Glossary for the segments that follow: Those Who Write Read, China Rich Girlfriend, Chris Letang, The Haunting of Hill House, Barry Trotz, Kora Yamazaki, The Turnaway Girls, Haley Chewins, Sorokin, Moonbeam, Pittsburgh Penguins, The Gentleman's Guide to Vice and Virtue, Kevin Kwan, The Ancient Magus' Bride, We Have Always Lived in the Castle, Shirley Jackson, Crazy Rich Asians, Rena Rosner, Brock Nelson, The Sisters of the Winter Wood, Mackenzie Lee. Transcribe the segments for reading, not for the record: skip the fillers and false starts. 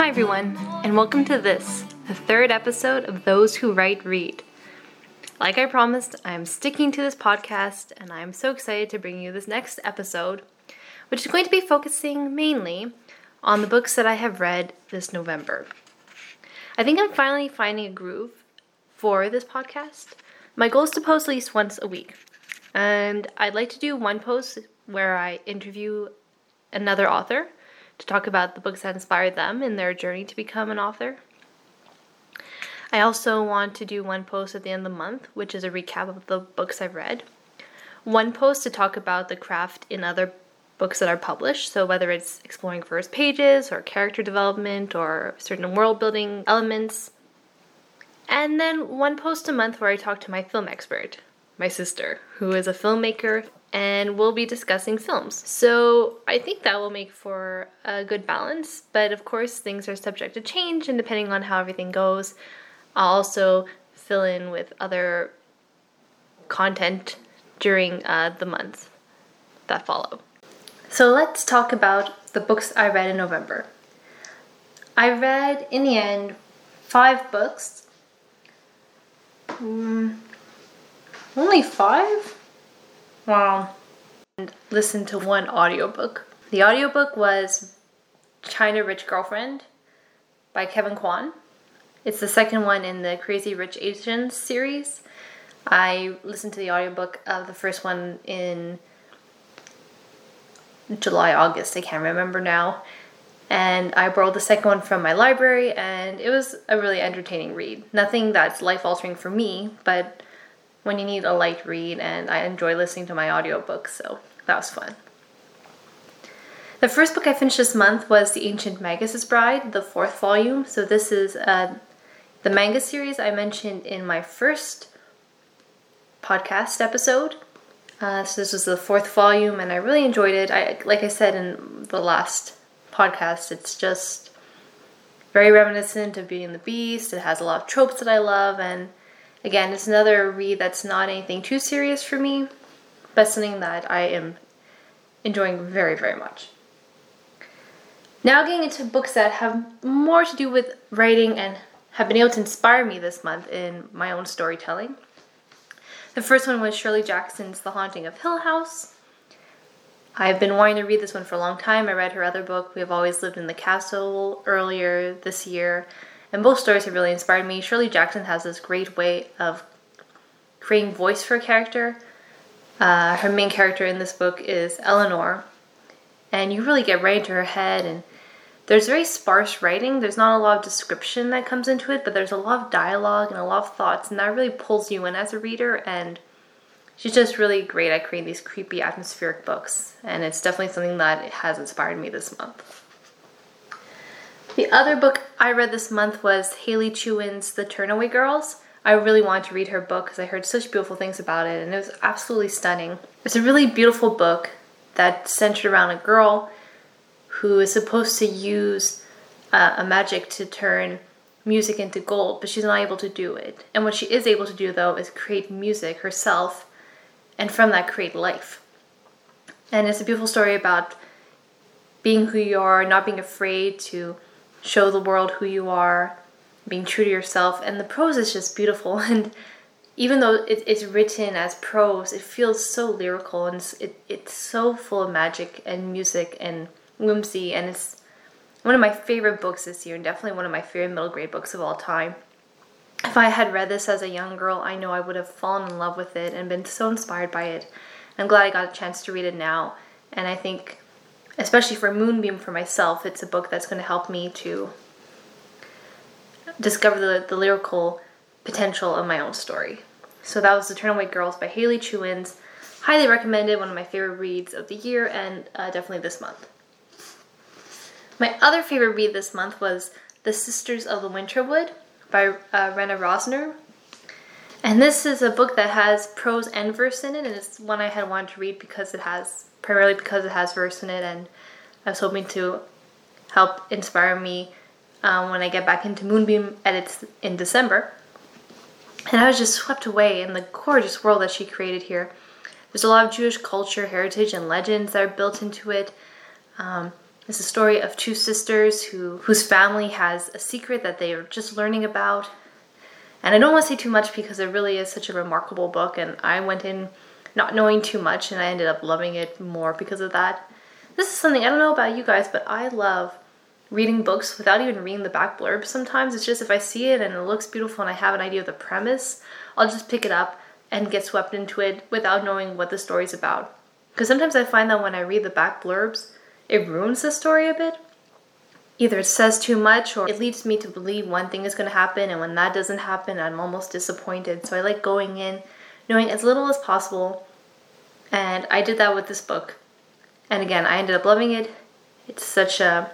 Hi everyone, and welcome to this, the third episode of Those Who Write Read. Like I promised, I'm sticking to this podcast, and I'm so excited to bring you this next episode, which is going to be focusing mainly on the books that I have read this November. I think I'm finally finding a groove for this podcast. My goal is to post at least once a week, and I'd like to do one post where I interview another author to talk about the books that inspired them in their journey to become an author. I also want to do one post at the end of the month, which is a recap of the books I've read. One post to talk about the craft in other books that are published, so whether it's exploring first pages or character development or certain world-building elements. And then one post a month where I talk to my film expert, my sister, who is a filmmaker, and we'll be discussing films. So I think that will make for a good balance, but of course things are subject to change, and depending on how everything goes, I'll also fill in with other content during the months that follow. So let's talk about the books I read in November. I read, in the end, 5 books. Only 5? Wow. And listened to one audiobook. The audiobook was China Rich Girlfriend by Kevin Kwan. It's the second one in the Crazy Rich Asians series. I listened to the audiobook of the first one in July, August, I can't remember now. And I borrowed the second one from my library, and it was a really entertaining read. Nothing that's life-altering for me, but when you need a light read, and I enjoy listening to my audiobook, so that was fun. The first book I finished this month was The Ancient Magus' Bride, the 4th volume. So this is the manga series I mentioned in my first podcast episode. So this was the 4th volume, and I really enjoyed it. Like I said in the last podcast, it's just very reminiscent of Beauty and the Beast. It has a lot of tropes that I love, and again, it's another read that's not anything too serious for me, but something that I am enjoying very, very much. Now getting into books that have more to do with writing and have been able to inspire me this month in my own storytelling. The first one was Shirley Jackson's The Haunting of Hill House. I've been wanting to read this one for a long time. I read her other book, We Have Always Lived in the Castle, earlier this year. And both stories have really inspired me. Shirley Jackson has this great way of creating voice for a character. Her main character in this book is Eleanor, and you really get right into her head, and there's very sparse writing. There's not a lot of description that comes into it, but there's a lot of dialogue and a lot of thoughts, and that really pulls you in as a reader, and she's just really great at creating these creepy atmospheric books, and it's definitely something that has inspired me this month. The other book I read this month was Haley Chewins' The Turnaway Girls. I really wanted to read her book because I heard such beautiful things about it, and it was absolutely stunning. It's a really beautiful book that's centered around a girl who is supposed to use a magic to turn music into gold, but she's not able to do it. And what she is able to do, though, is create music herself, and from that create life. And it's a beautiful story about being who you are, not being afraid to show the world who you are, being true to yourself, and the prose is just beautiful, and even though it's written as prose, it feels so lyrical, and it's so full of magic and music and whimsy, and it's one of my favorite books this year, and definitely one of my favorite middle grade books of all time. If I had read this as a young girl, I know I would have fallen in love with it and been so inspired by it. I'm glad I got a chance to read it now, and I think, especially for Moonbeam for myself, it's a book that's going to help me to discover the lyrical potential of my own story. So that was The Turnaway Girls by Haley Chewins. Highly recommended, one of my favorite reads of the year, and definitely this month. My other favorite read this month was The Sisters of the Winter Wood by Rena Rosner. And this is a book that has prose and verse in it, and it's one I had wanted to read primarily because it has verse in it, and I was hoping to help inspire me when I get back into Moonbeam edits in December. And I was just swept away in the gorgeous world that she created here. There's a lot of Jewish culture, heritage, and legends that are built into it. It's a story of two sisters whose family has a secret that they are just learning about. And I don't want to say too much because it really is such a remarkable book, and I went in not knowing too much, and I ended up loving it more because of that. This is something, I don't know about you guys, but I love reading books without even reading the back blurb sometimes. It's just if I see it and it looks beautiful and I have an idea of the premise, I'll just pick it up and get swept into it without knowing what the story's about. Because sometimes I find that when I read the back blurbs, it ruins the story a bit. Either it says too much or it leads me to believe one thing is going to happen, and when that doesn't happen, I'm almost disappointed. So I like going in, knowing as little as possible, and I did that with this book. And again, I ended up loving it. It had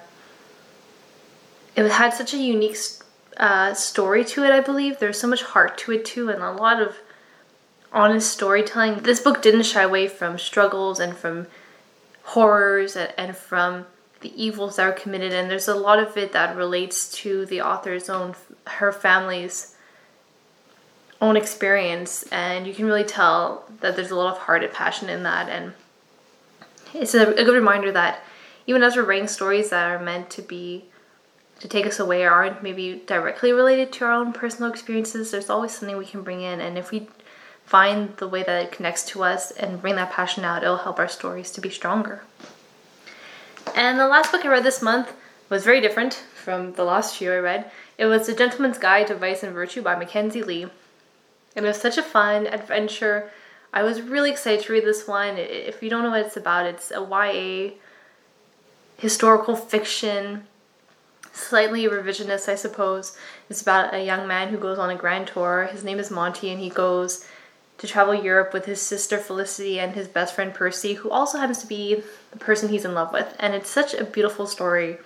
such a unique story to it, I believe. There's so much heart to it too, and a lot of honest storytelling. This book didn't shy away from struggles and from horrors and from the evils that are committed, and there's a lot of it that relates to the author's own, her family's own experience, and you can really tell that there's a lot of heart and passion in that, and it's a good reminder that even as we're writing stories that are meant to take us away or aren't maybe directly related to our own personal experiences, there's always something we can bring in, and if we find the way that it connects to us and bring that passion out, it'll help our stories to be stronger. And the last book I read this month was very different from the last few I read. It was The Gentleman's Guide to Vice and Virtue by Mackenzie Lee. And it was such a fun adventure. I was really excited to read this one. If you don't know what it's about, it's a YA historical fiction, slightly revisionist, I suppose. It's about a young man who goes on a grand tour. His name is Monty, and he goes to travel Europe with his sister Felicity and his best friend Percy, who also happens to be the person he's in love with. And it's such a beautiful story,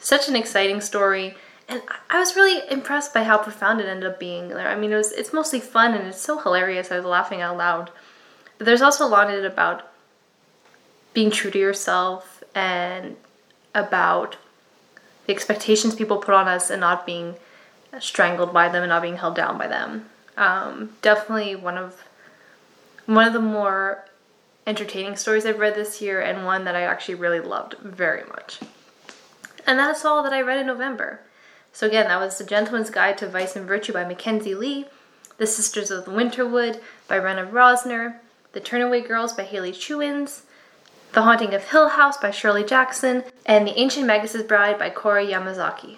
such an exciting story, and I was really impressed by how profound it ended up being. I mean, it's mostly fun and it's so hilarious, I was laughing out loud. But there's also a lot in it about being true to yourself and about the expectations people put on us and not being strangled by them and not being held down by them. Definitely one of the more entertaining stories I've read this year, and one that I actually really loved very much. And that's all that I read in November. So again, that was The Gentleman's Guide to Vice and Virtue by Mackenzie Lee, The Sisters of the Winter Wood by Rena Rosner, The Turnaway Girls by Haley Chewins, The Haunting of Hill House by Shirley Jackson, and The Ancient Magus' Bride by Kora Yamazaki.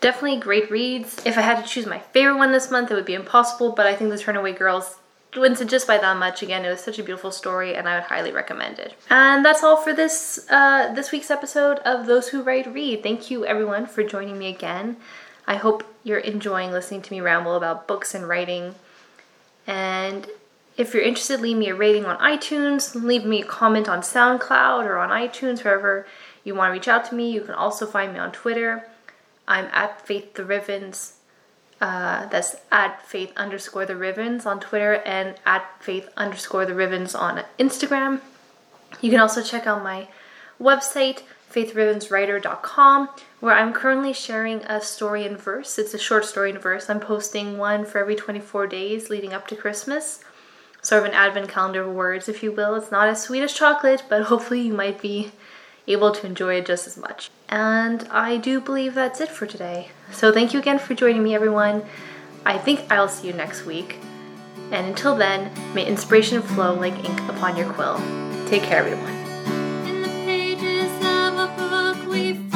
Definitely great reads. If I had to choose my favorite one this month, it would be impossible, but I think The Turnaway Girls wins it just by that much. Again, it was such a beautiful story, and I would highly recommend it. And that's all for this week's episode of Those Who Write Read. Thank you, everyone, for joining me again. I hope you're enjoying listening to me ramble about books and writing. And if you're interested, leave me a rating on iTunes, leave me a comment on SoundCloud or on iTunes, wherever you want to reach out to me. You can also find me on Twitter. I'm at Faith the Rivens, that's at Faith_the Rivens on Twitter, and at Faith_the Rivens on Instagram. You can also check out my website, faithrivenswriter.com, where I'm currently sharing a story in verse. It's a short story in verse. I'm posting one for every 24 days leading up to Christmas. Sort of an advent calendar of words, if you will. It's not as sweet as chocolate, but hopefully you might be able to enjoy it just as much. And I do believe that's it for today. So thank you again for joining me, everyone. I think I'll see you next week. And until then, may inspiration flow like ink upon your quill. Take care, everyone. In the pages of a book we